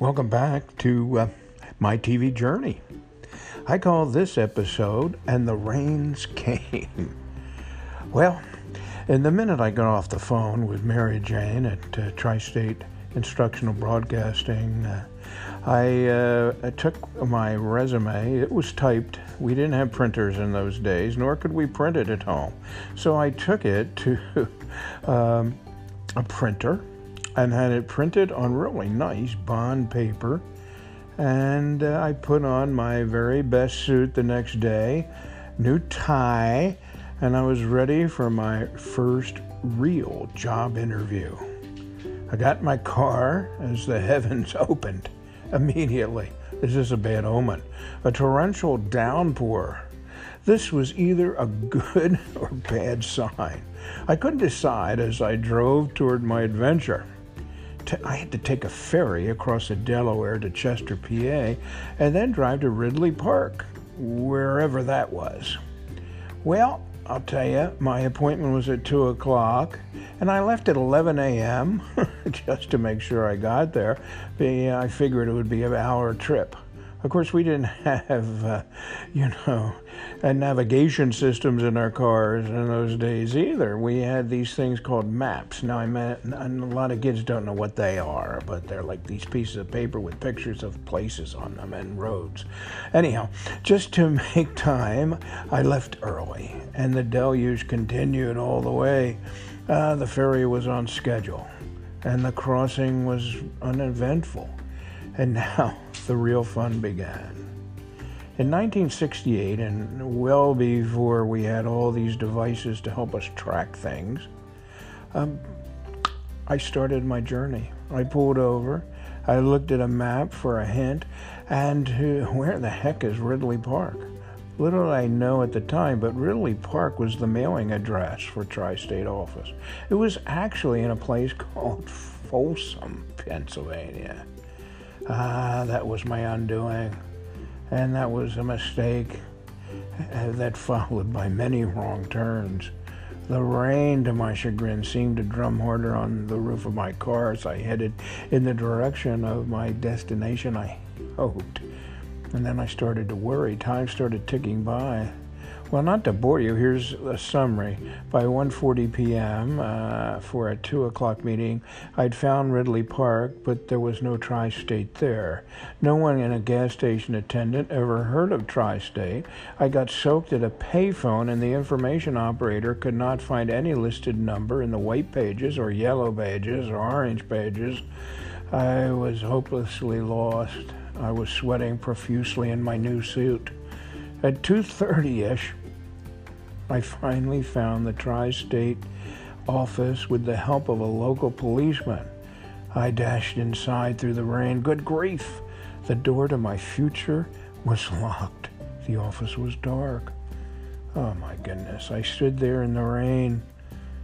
Welcome back to My TV Journey. I call this episode, And the Rains Came. Well, in the minute I got off the phone with Mary Jane at Tri-State Instructional Broadcasting, I took my resume. It was typed. We didn't have printers in those days, nor could we print it at home. So I took it to a printer and had it printed on really nice bond paper. And I put on my very best suit the next day, new tie, and I was ready for my first real job interview. I got in my car as the heavens opened immediately. This is a bad omen. A torrential downpour. This was either a good or bad sign. I couldn't decide as I drove toward my adventure. I had to take a ferry across the Delaware to Chester, PA, and then drive to Ridley Park, wherever that was. Well, I'll tell you, my appointment was at 2 o'clock, and I left at 11 a.m. just to make sure I got there. I figured it would be an hour trip. Of course, we didn't have, navigation systems in our cars in those days either. We had these things called maps. Now, and a lot of kids don't know what they are, but they're like these pieces of paper with pictures of places on them and roads. Anyhow, just to make time, I left early, and the deluge continued all the way. The ferry was on schedule, and the crossing was uneventful. And now the real fun began. In 1968, and well before we had all these devices to help us track things, I started my journey. I pulled over, I looked at a map for a hint, and where the heck is Ridley Park? Little did I know at the time, but Ridley Park was the mailing address for Tri-State office. It was actually in a place called Folsom, Pennsylvania. That was my undoing, and that was a mistake that followed by many wrong turns. The rain, to my chagrin, seemed to drum harder on the roof of my car as I headed in the direction of my destination I hoped. And then I started to worry. Time started ticking by. Well, not to bore you, here's a summary. By 1:40 p.m. For a 2 o'clock meeting, I'd found Ridley Park, but there was no Tri-State there. No one in a gas station attendant ever heard of Tri-State. I got soaked at a payphone, and the information operator could not find any listed number in the white pages or yellow pages or orange pages. I was hopelessly lost. I was sweating profusely in my new suit. At 2:30-ish, I finally found the Tri-State office with the help of a local policeman. I dashed inside through the rain. Good grief! The door to my future was locked. The office was dark. Oh my goodness. I stood there in the rain,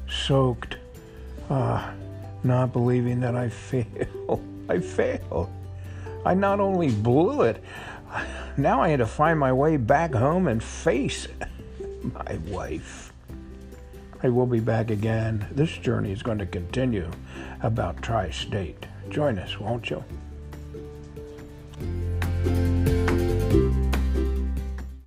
soaked, not believing that I failed. I failed. I not only blew it, now I had to find my way back home and face my wife. I will be back again. This journey is going to continue about Tri-State. Join us, won't you?